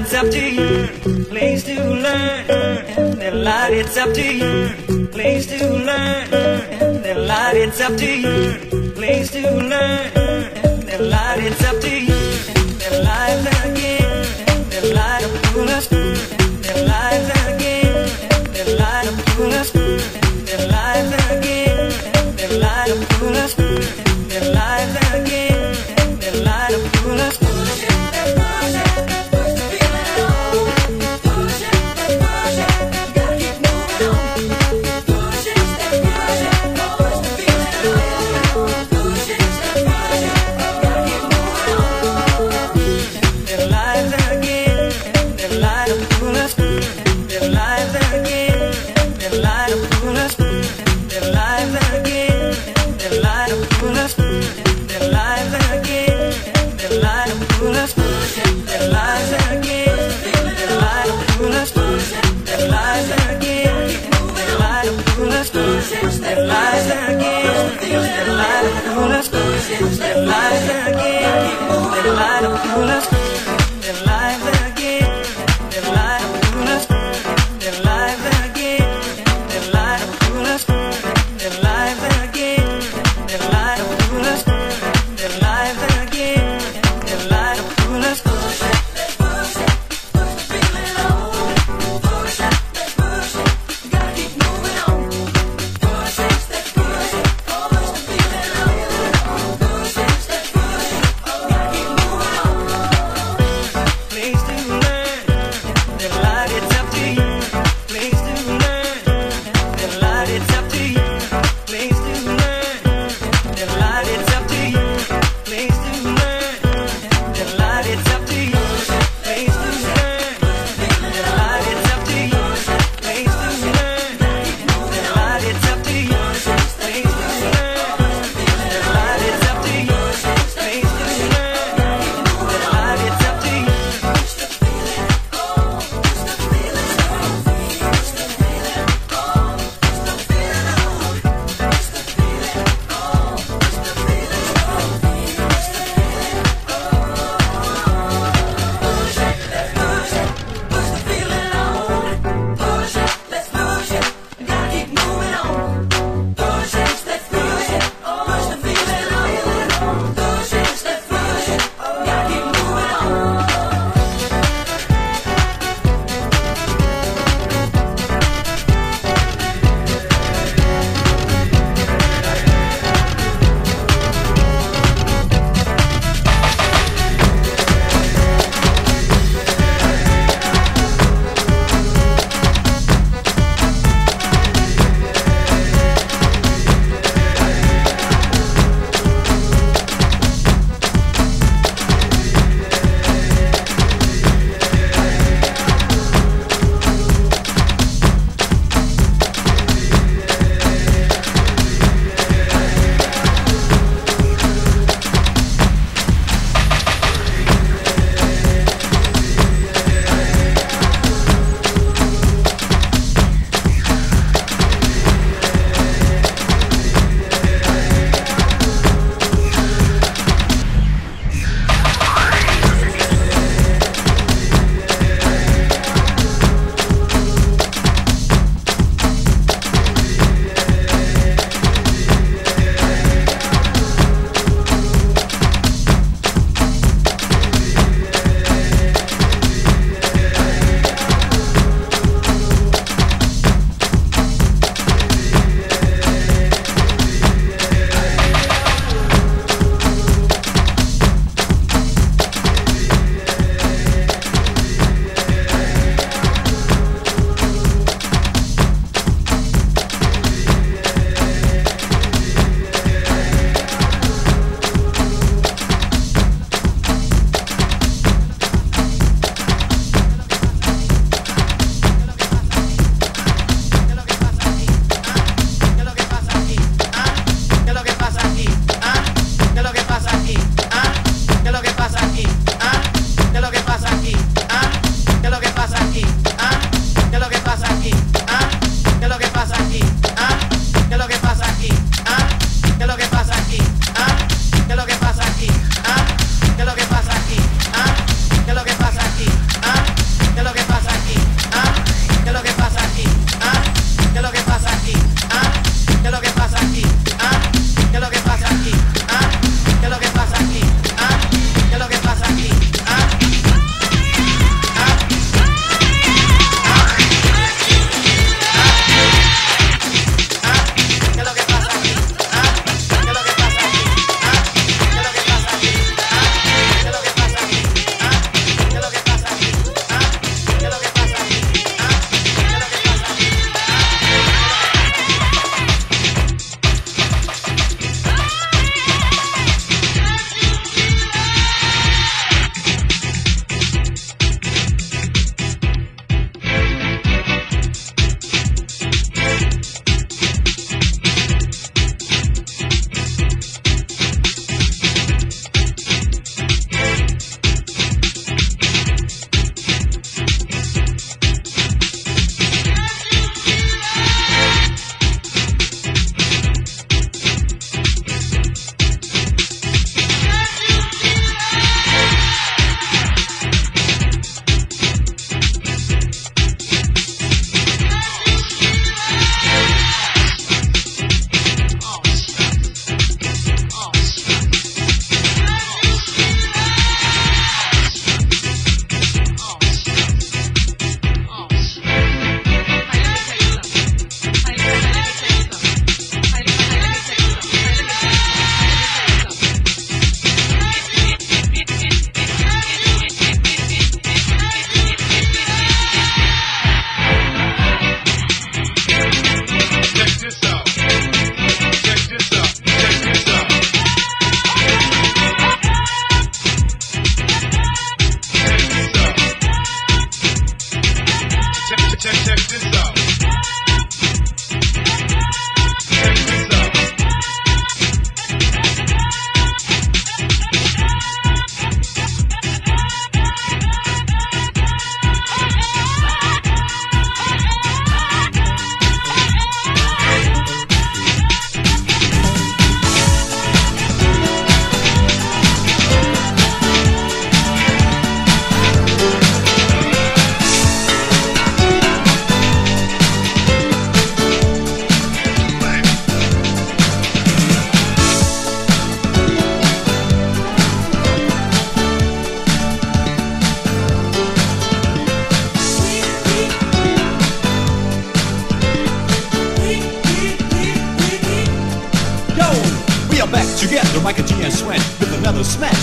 it's up to you. Place to learn. And the light, it's up to you. Place to learn. And the light, it's up to you. Place to learn. And the light, it's up to you. And the light again. And the light of pull us. And the light again. And the light of pull us. And the light again. And the light of pull us. And the light again. And the light of pull us.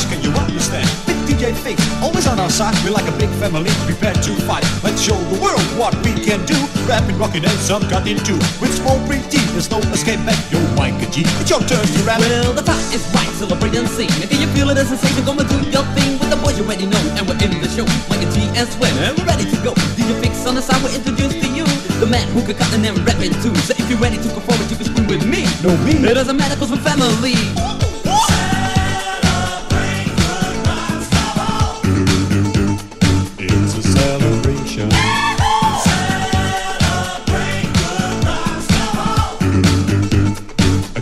can you understand? Big DJ Fink, always on our side. We're like a big family, prepared to fight. Let's show the world what we can do. Rapping, rocking, and some got into. With smoking tea, there's no escape back. Yo, Micah G, it's your turn to rap. Well, the fight is right, celebrate and sing. If you feel it as a sensation, go and do your thing. With the boys you already know, and we're in the show. Micah G and Sven, and we're ready to go. DJ Fink's on the side, we're introduced to you. The man who could cut and then rap it too. So if you're ready to go forward, you can screw with me. No, me. It doesn't matter cause we're family. Celebrate the non-stop. It's a celebration. Celebrate the non-stop.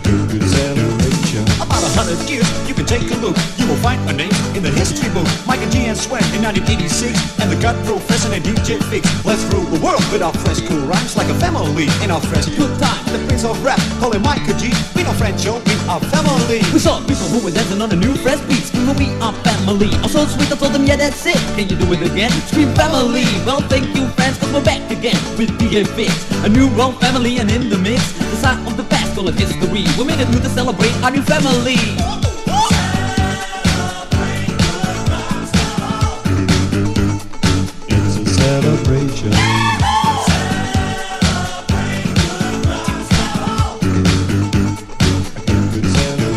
A good celebration. About 100 years, you can take a look. You will find a name in the history book. Micah G and Sven in 1986. The Cut Professor and DJ Fix. Let's rule the world with our fresh cool rhymes. Like a family in our fresh good time. The Prince of Rap, call him Micah G. We no friend show, we our family. We saw people who were dancing on the new fresh beats. We will be our family. I'm so sweet, I told them, yeah, that's it. Can you do it again? Scream family. Well, thank you friends, cause we're back again with DJ Fix. A new world family and in the mix. The side of the past, call it history. We made it new to celebrate our new family. Celebration. Celebrate the non-stop. Good celebration.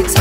Girl,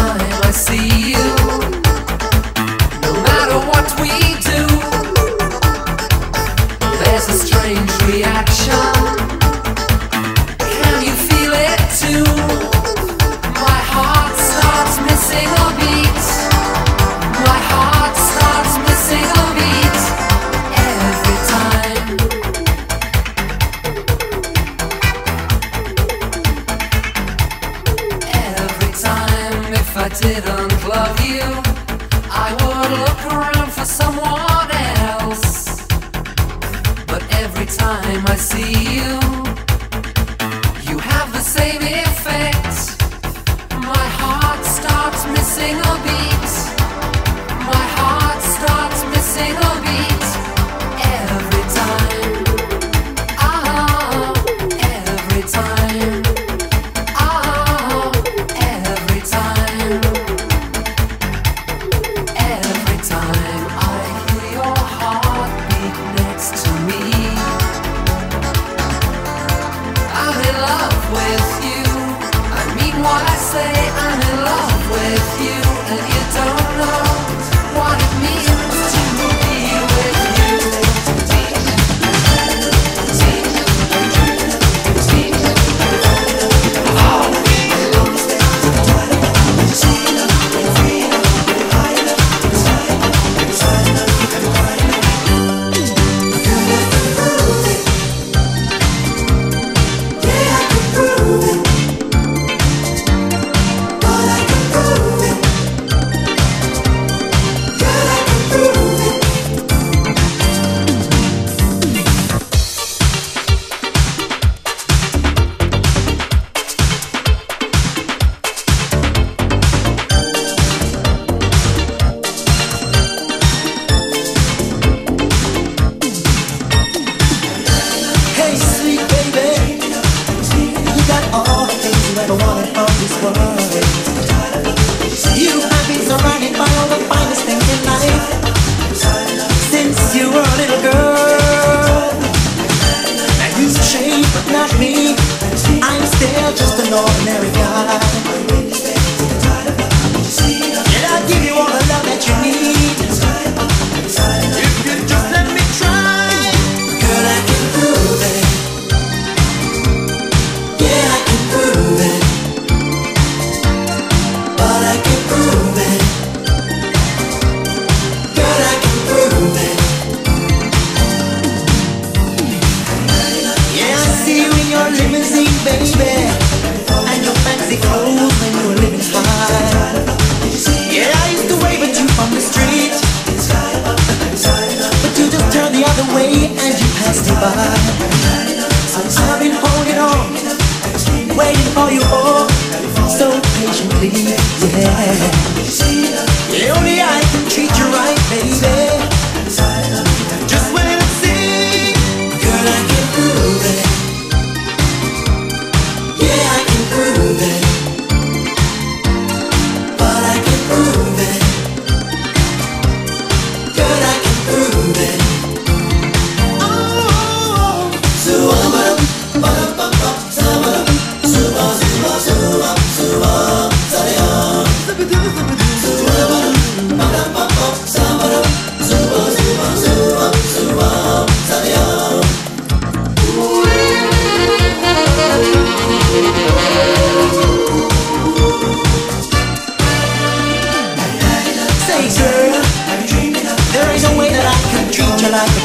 I can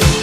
prove it.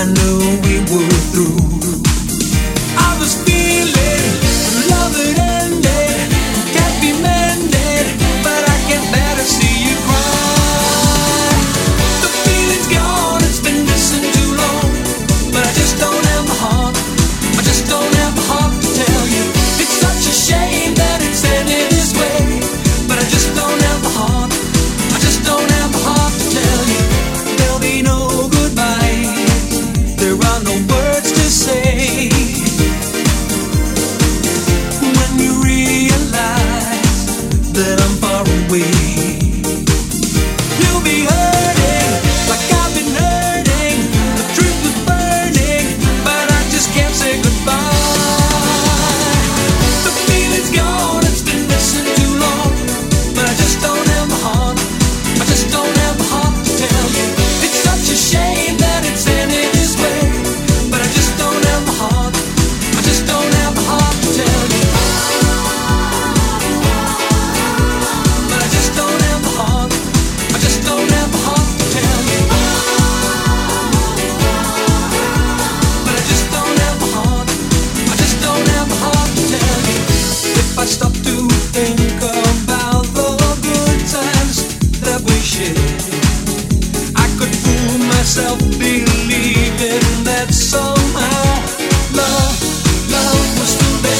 I knew we were through. I was feeling love that ended, can't be mended, but I can better see you cry. The feeling's gone, it's been missing too long, but I just don't have my heart, I just don't have my heart to tell you. It's such a shame that it's ended this way, but I just don't have my heart, I just don't have my heart to tell you. There'll be no goodbye, there are no words to say. When you realize that I'm far away, you'll be hurting like I've been hurting. The truth was burning, but I just can't say goodbye. The feeling's gone, it's been missing too long, but I just don't have my heart, I just don't have my heart to tell you. It's such a shame that it's ended this way, but I just don't have my heart, I just don't have my heart to tell you. But I just don't have my heart, I just don't have my heart to tell you. But I just don't have my heart, I just don't have my heart to tell you. If I stop to think about the good times that we shared, I could fool myself believing that somehow love, love was to be.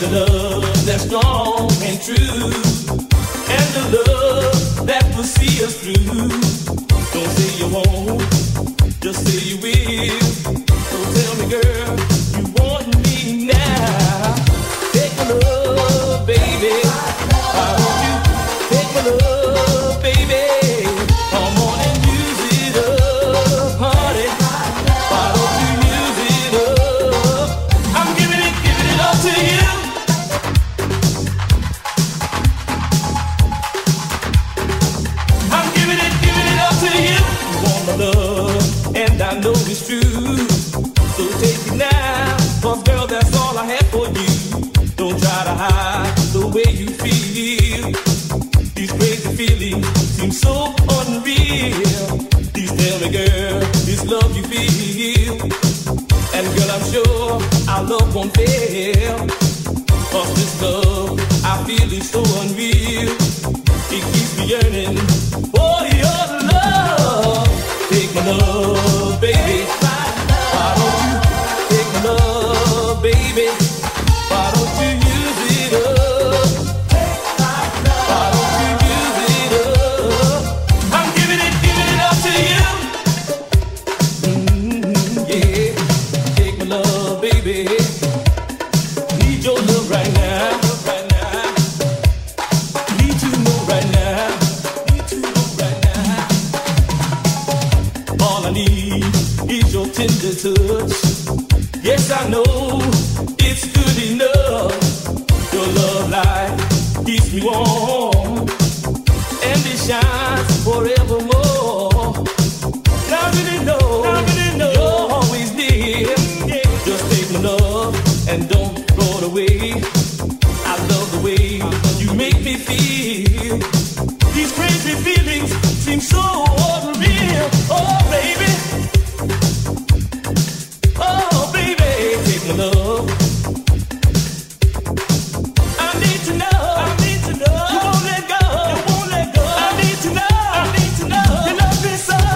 the love that's strong and true, and the love that will see us through. Don't say you won't, just say you will. So tell me, girl, you want me now? Take my love, baby. I want you. Take my love, baby. Come on and use it up, honey. Why don't you use it up? I'm giving it up to you. I'm giving it up to you. You want my love, and I know it's true. So take it now, cause girl, that's all I have for you. Don't try to hide the way you feel. These crazy feelings seem so unreal. Please tell me, girl, this love you feel. And girl, I'm sure our love won't fail. Cause this love I feel is so unreal. It keeps me yearning for your love. Take my love, baby. Why don't you take my love, baby? Why don't you use it up? Why don't you use it up? I'm giving it up to you. Yeah, take my love, baby. Need your love right now, right now. Need to know right now, need to know right now. All I need is your tender touch. Yes, I know it's good enough. Your love light keeps me warm, and it shines forevermore. Now I really know you're always near. Just take my love and don't throw it away. I love the way you make me feel. These crazy feelings seem so unreal. Oh, baby. Oh, baby, take my love. I need to know. You won't let go. I need to know. You love me so, baby.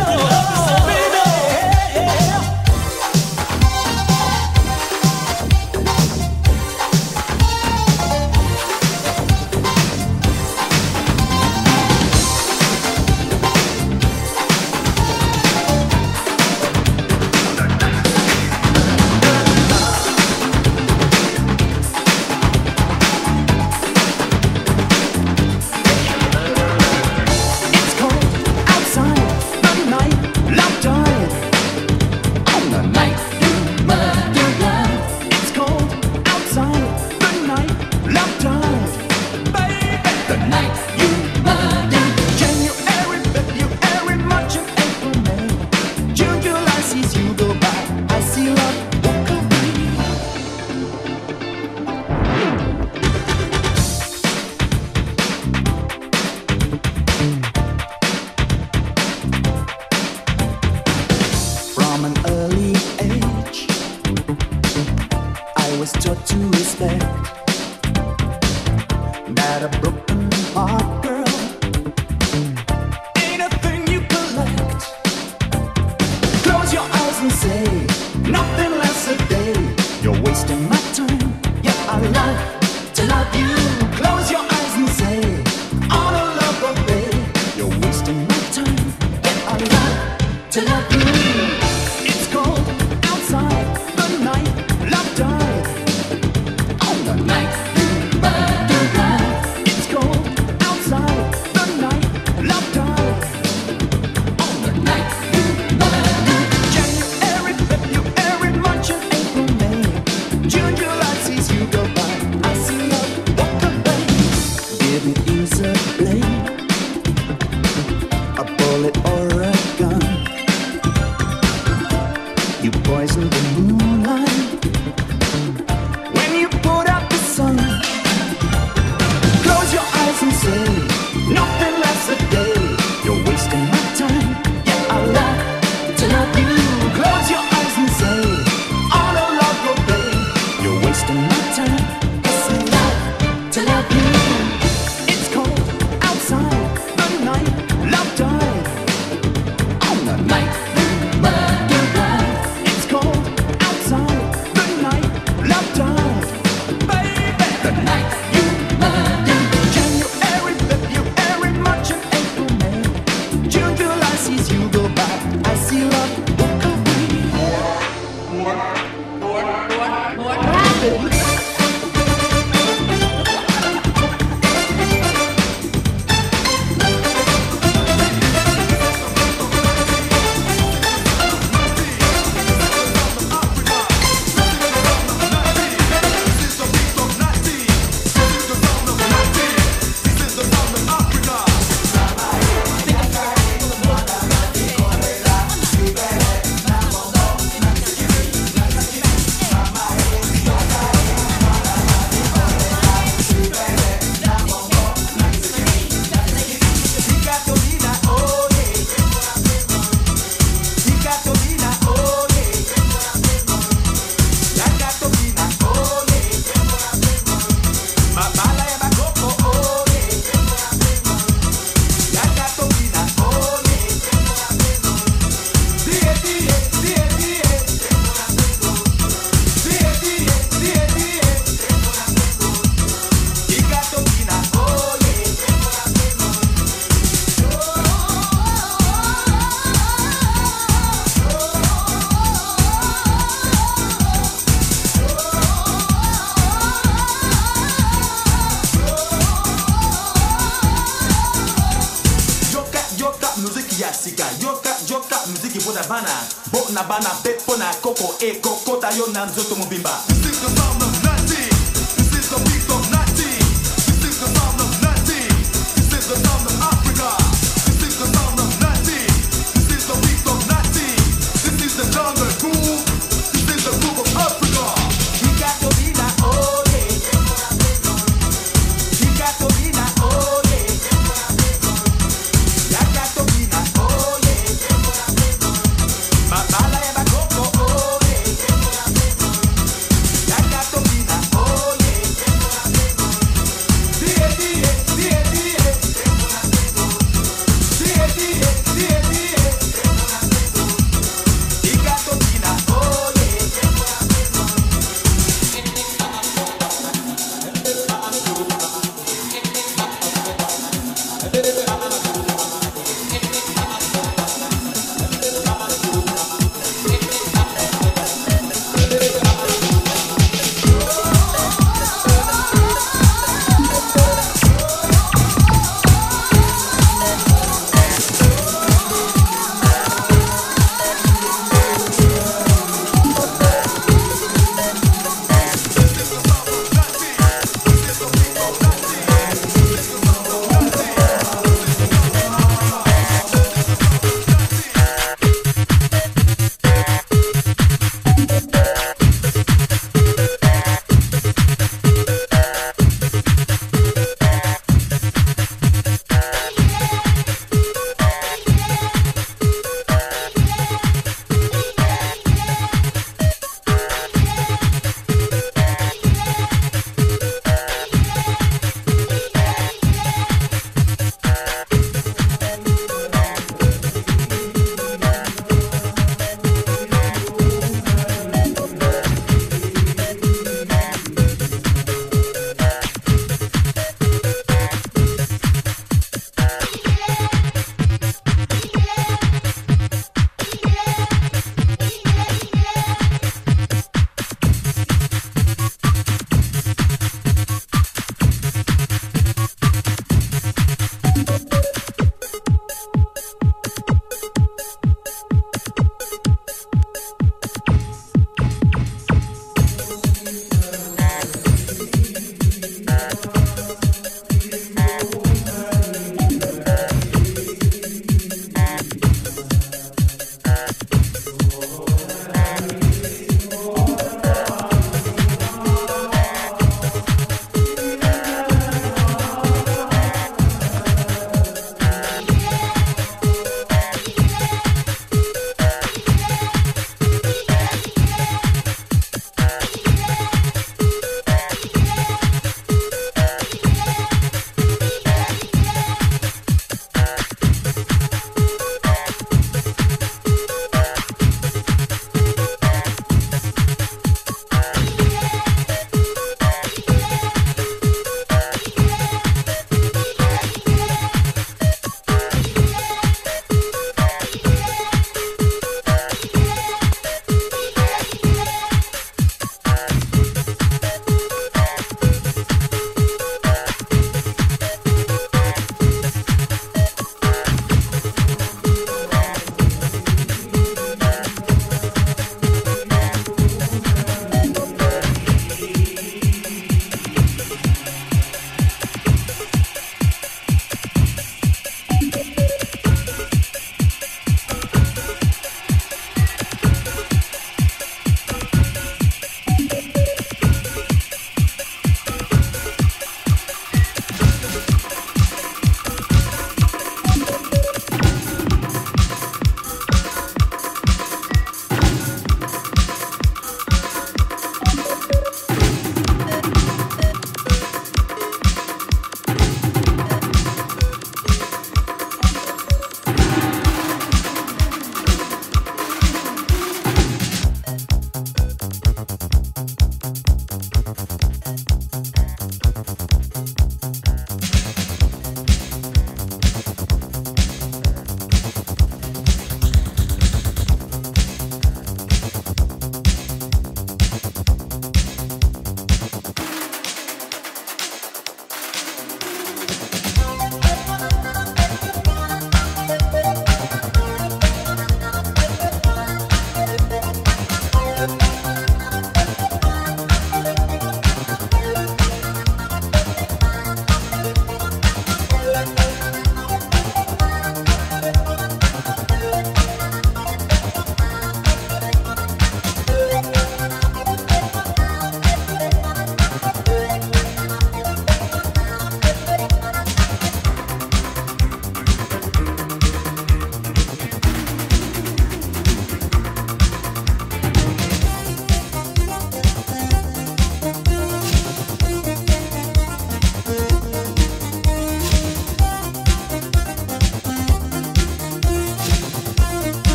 What happened?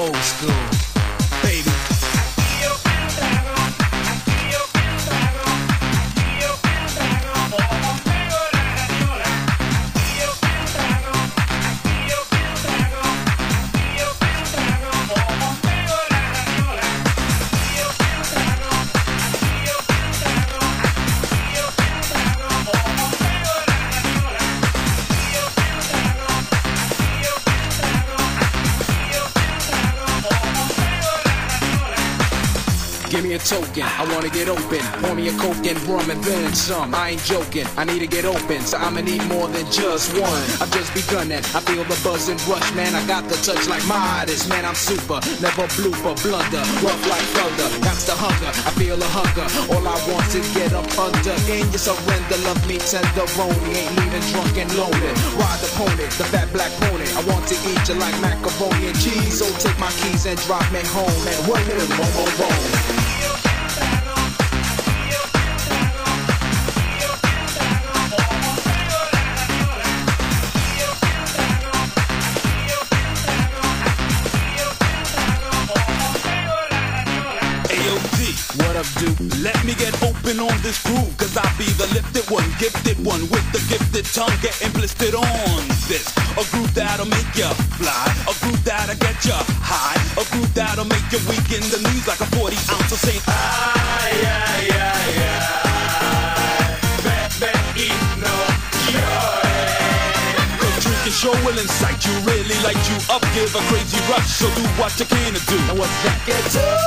old school. Give me a token, I wanna get open. Pour me a coke and rum and then some. I ain't joking, I need to get open, so I'ma need more than just one. I've just begun that, I feel the buzz and rush, man. I got the touch like Midas, man. I'm super, never blooper, blunder, rough like thunder. That's the hunger, I feel a hunger. All I want is get up under. In your surrender, love me tenderoni. Ain't leaving drunk and loaded. Ride the pony, the fat black pony. I want to eat you like macaroni and cheese. So take my keys and drive me home, man. What is roll? What up, dude? Let me get open on this groove, cause I be the lifted one, gifted one, with the gifted tongue getting blistered on this. A groove that'll make ya fly, a groove that'll get ya high, a groove that'll make ya weak in the knees like a 40 ounce of St. Aye, aye, aye, aye. Bet, eat, no, yeah. Cause drinking sure will incite you, really light you up, give a crazy rush, so do what you can to do. And what that gets up.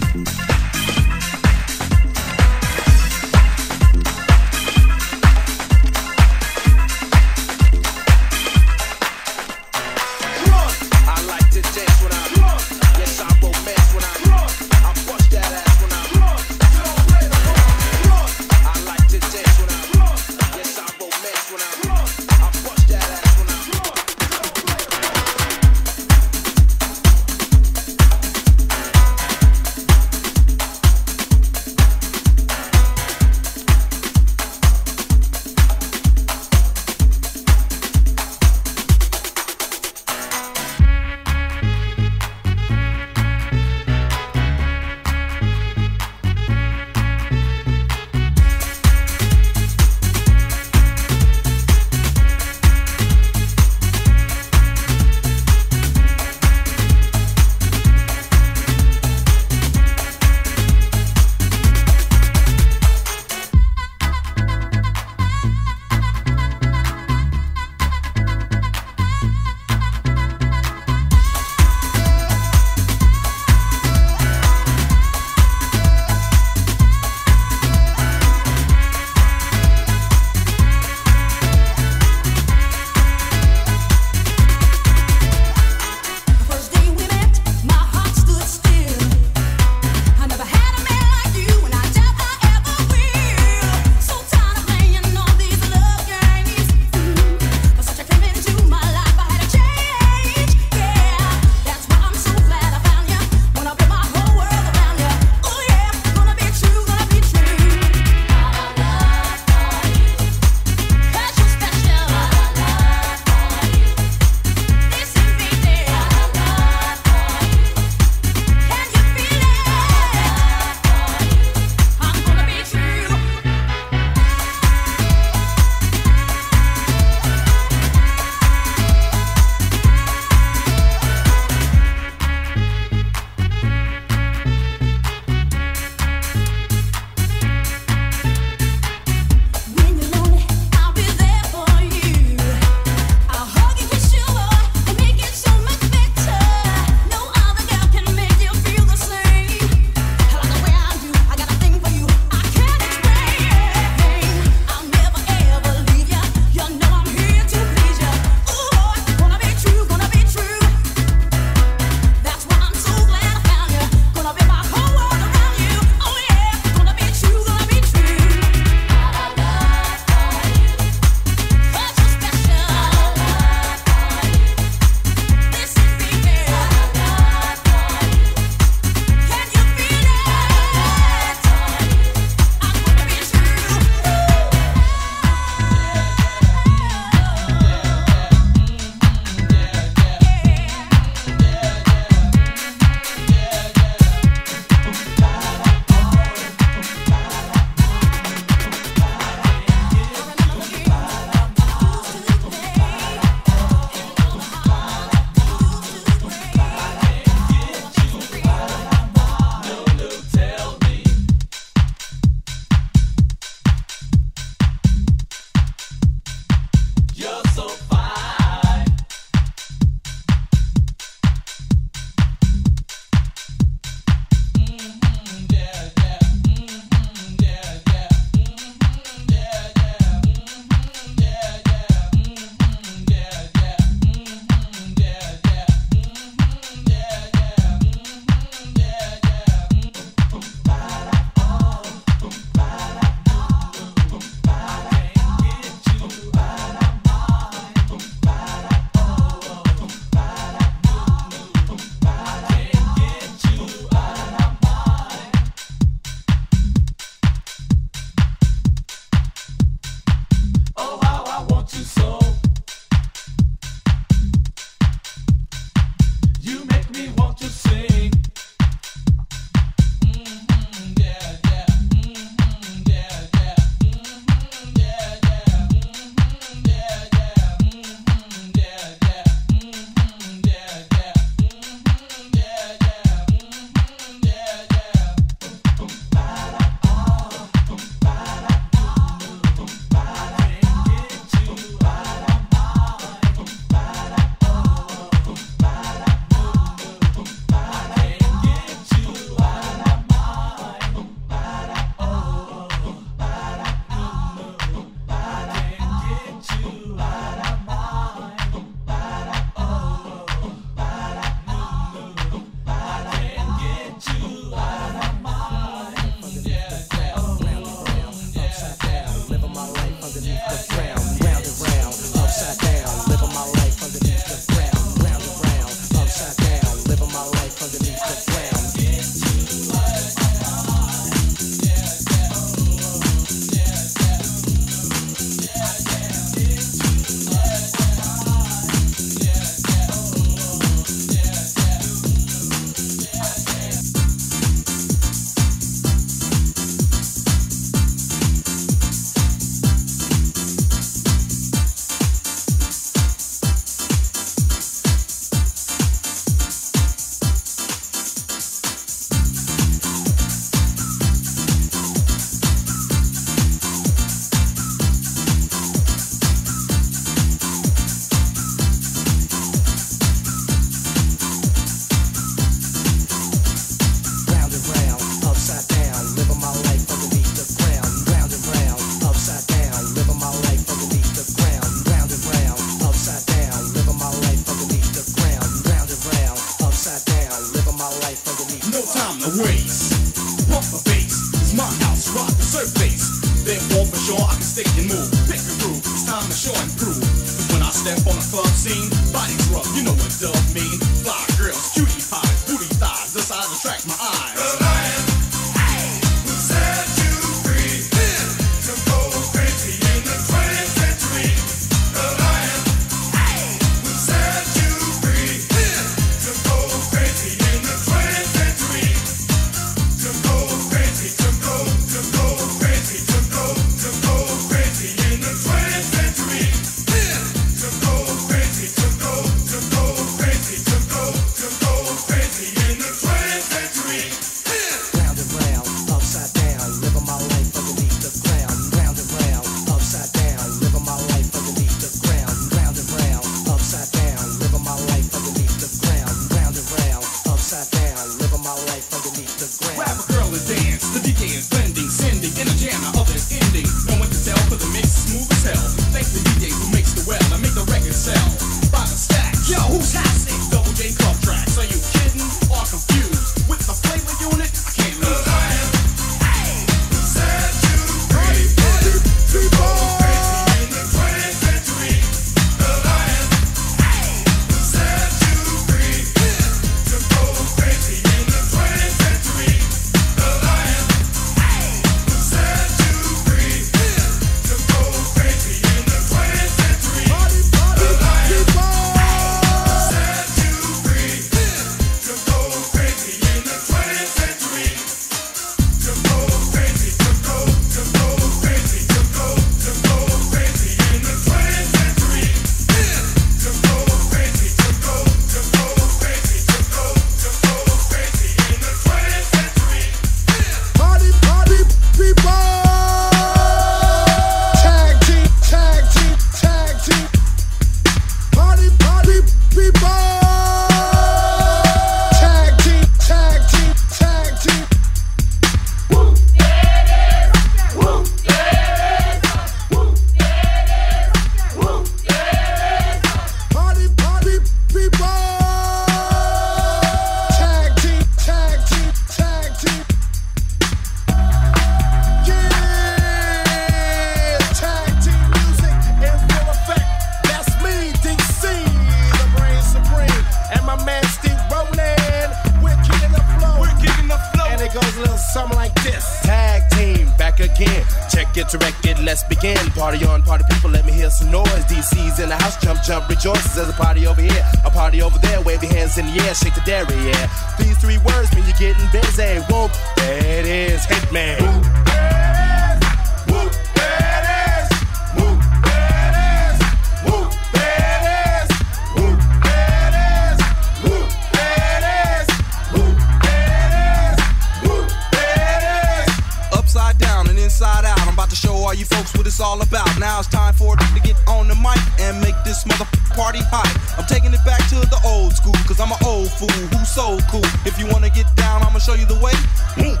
If you wanna get down, I'ma show you the way. Yeah,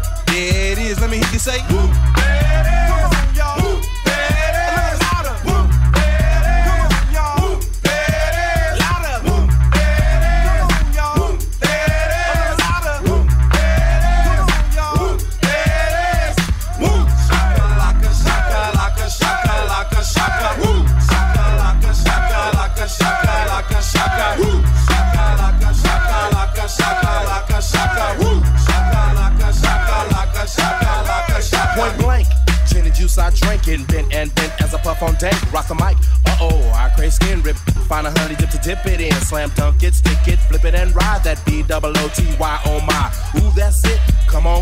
it is. Let me hear you say. Woo. rock a mic, uh-oh, our crazy skin rip. Find a honey dip to dip it in, slam dunk it, stick it, flip it and ride that B-double-O-T-Y, oh my. Ooh, that's it, come on,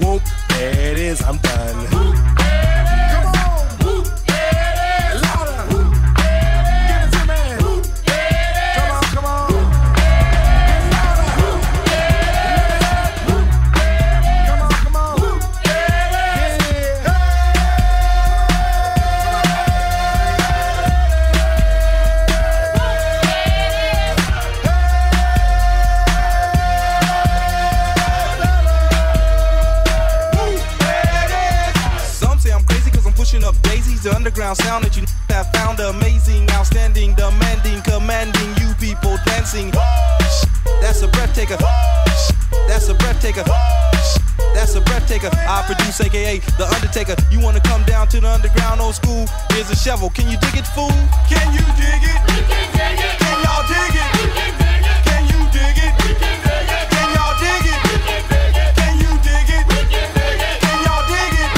whoop, there it is, I'm done. Whoop, there it is. Come on, whoop, there it is. Louder, whoop, there it is. Give it to me, whoop, there it is. Come on, come on, whoop, there it is. Louder, whoop, there it is. Whoop, there it is. Come on, come on, whoop, there it is. Of daisies, the underground sound that you have found amazing, outstanding, demanding, commanding, you people dancing. That's a breath taker. That's a breath taker. That's a breath taker. I produce, aka the Undertaker. You wanna come down to the underground old school? Here's a shovel. Can you dig it, fool? Can you dig it? We can dig it. Can y'all dig it? We can dig it. Can you dig it? We can dig it. Can y'all dig it? We can dig it. Can you dig it? We can dig it. Can y'all dig it?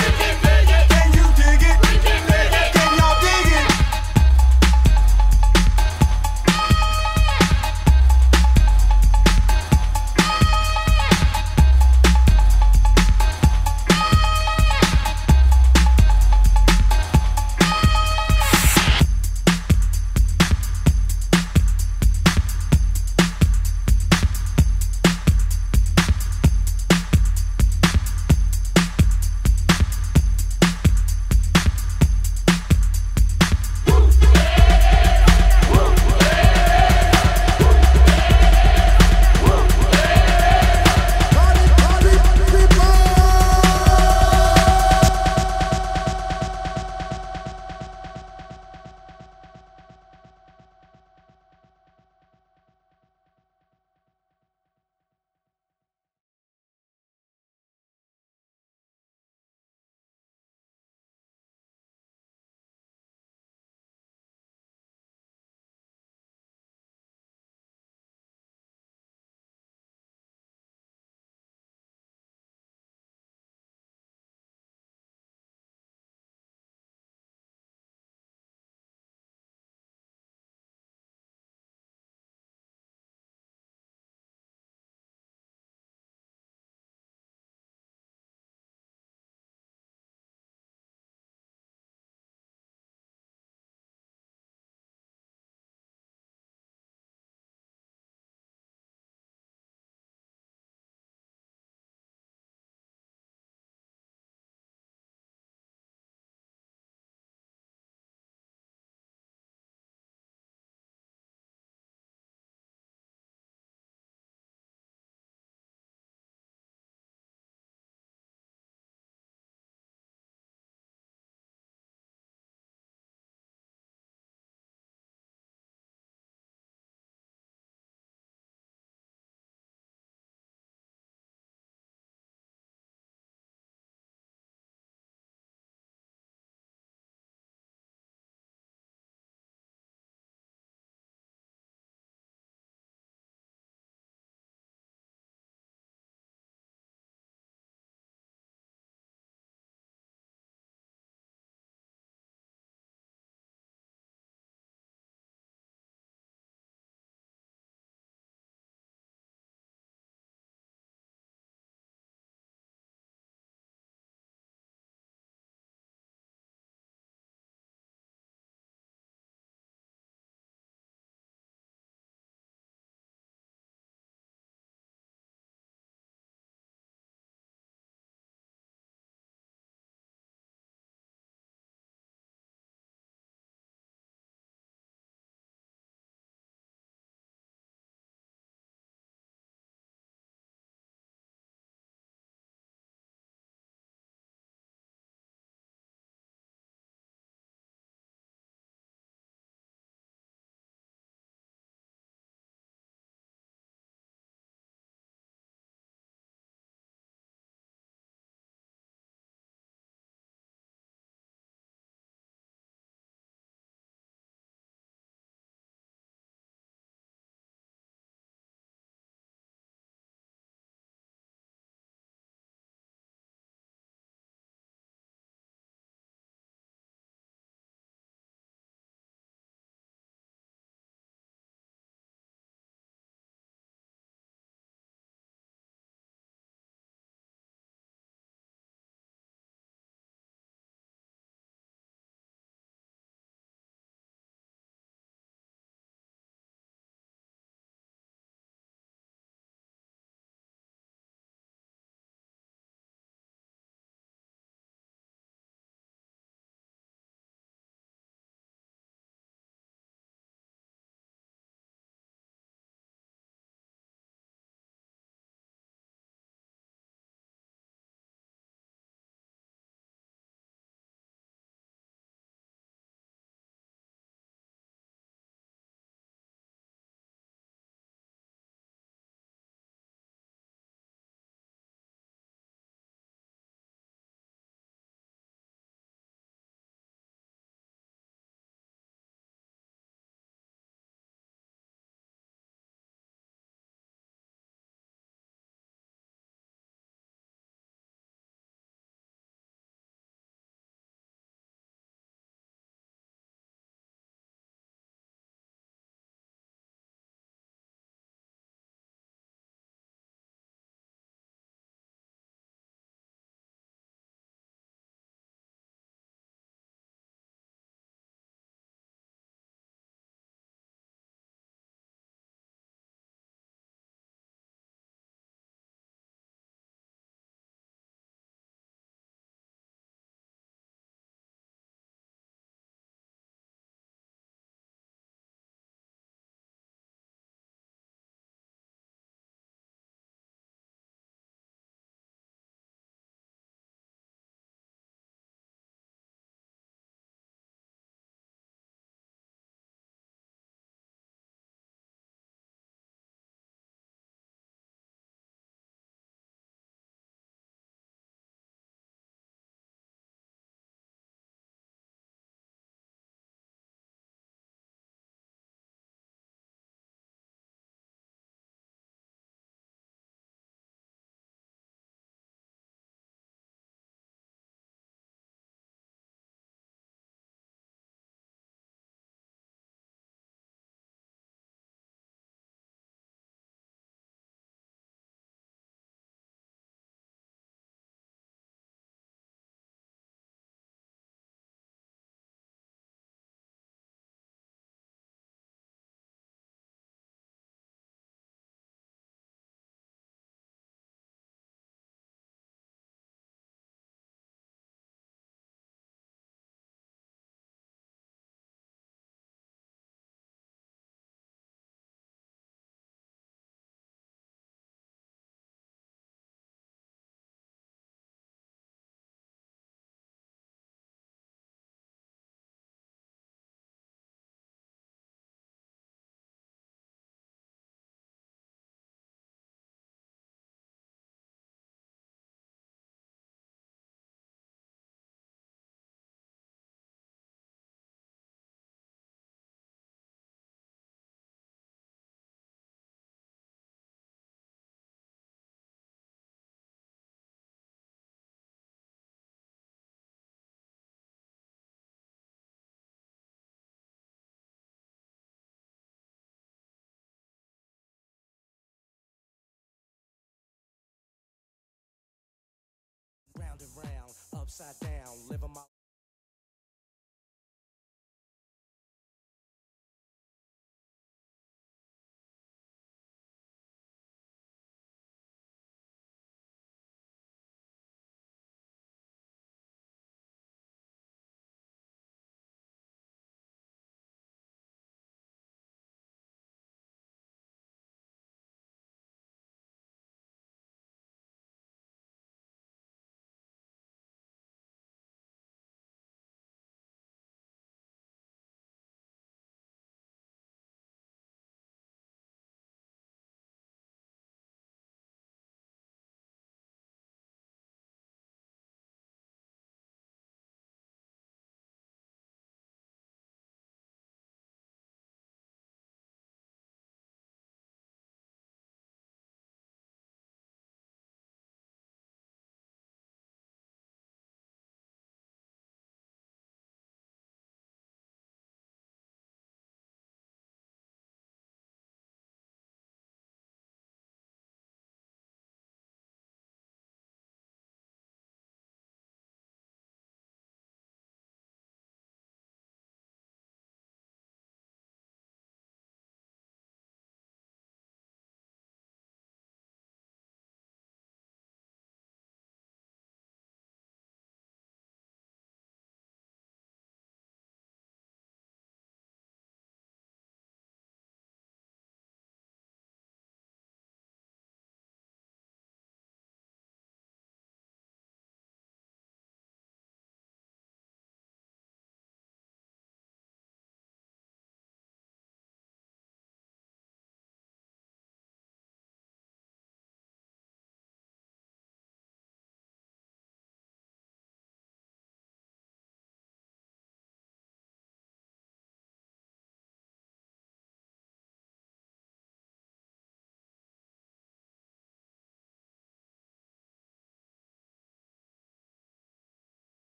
upside down, living my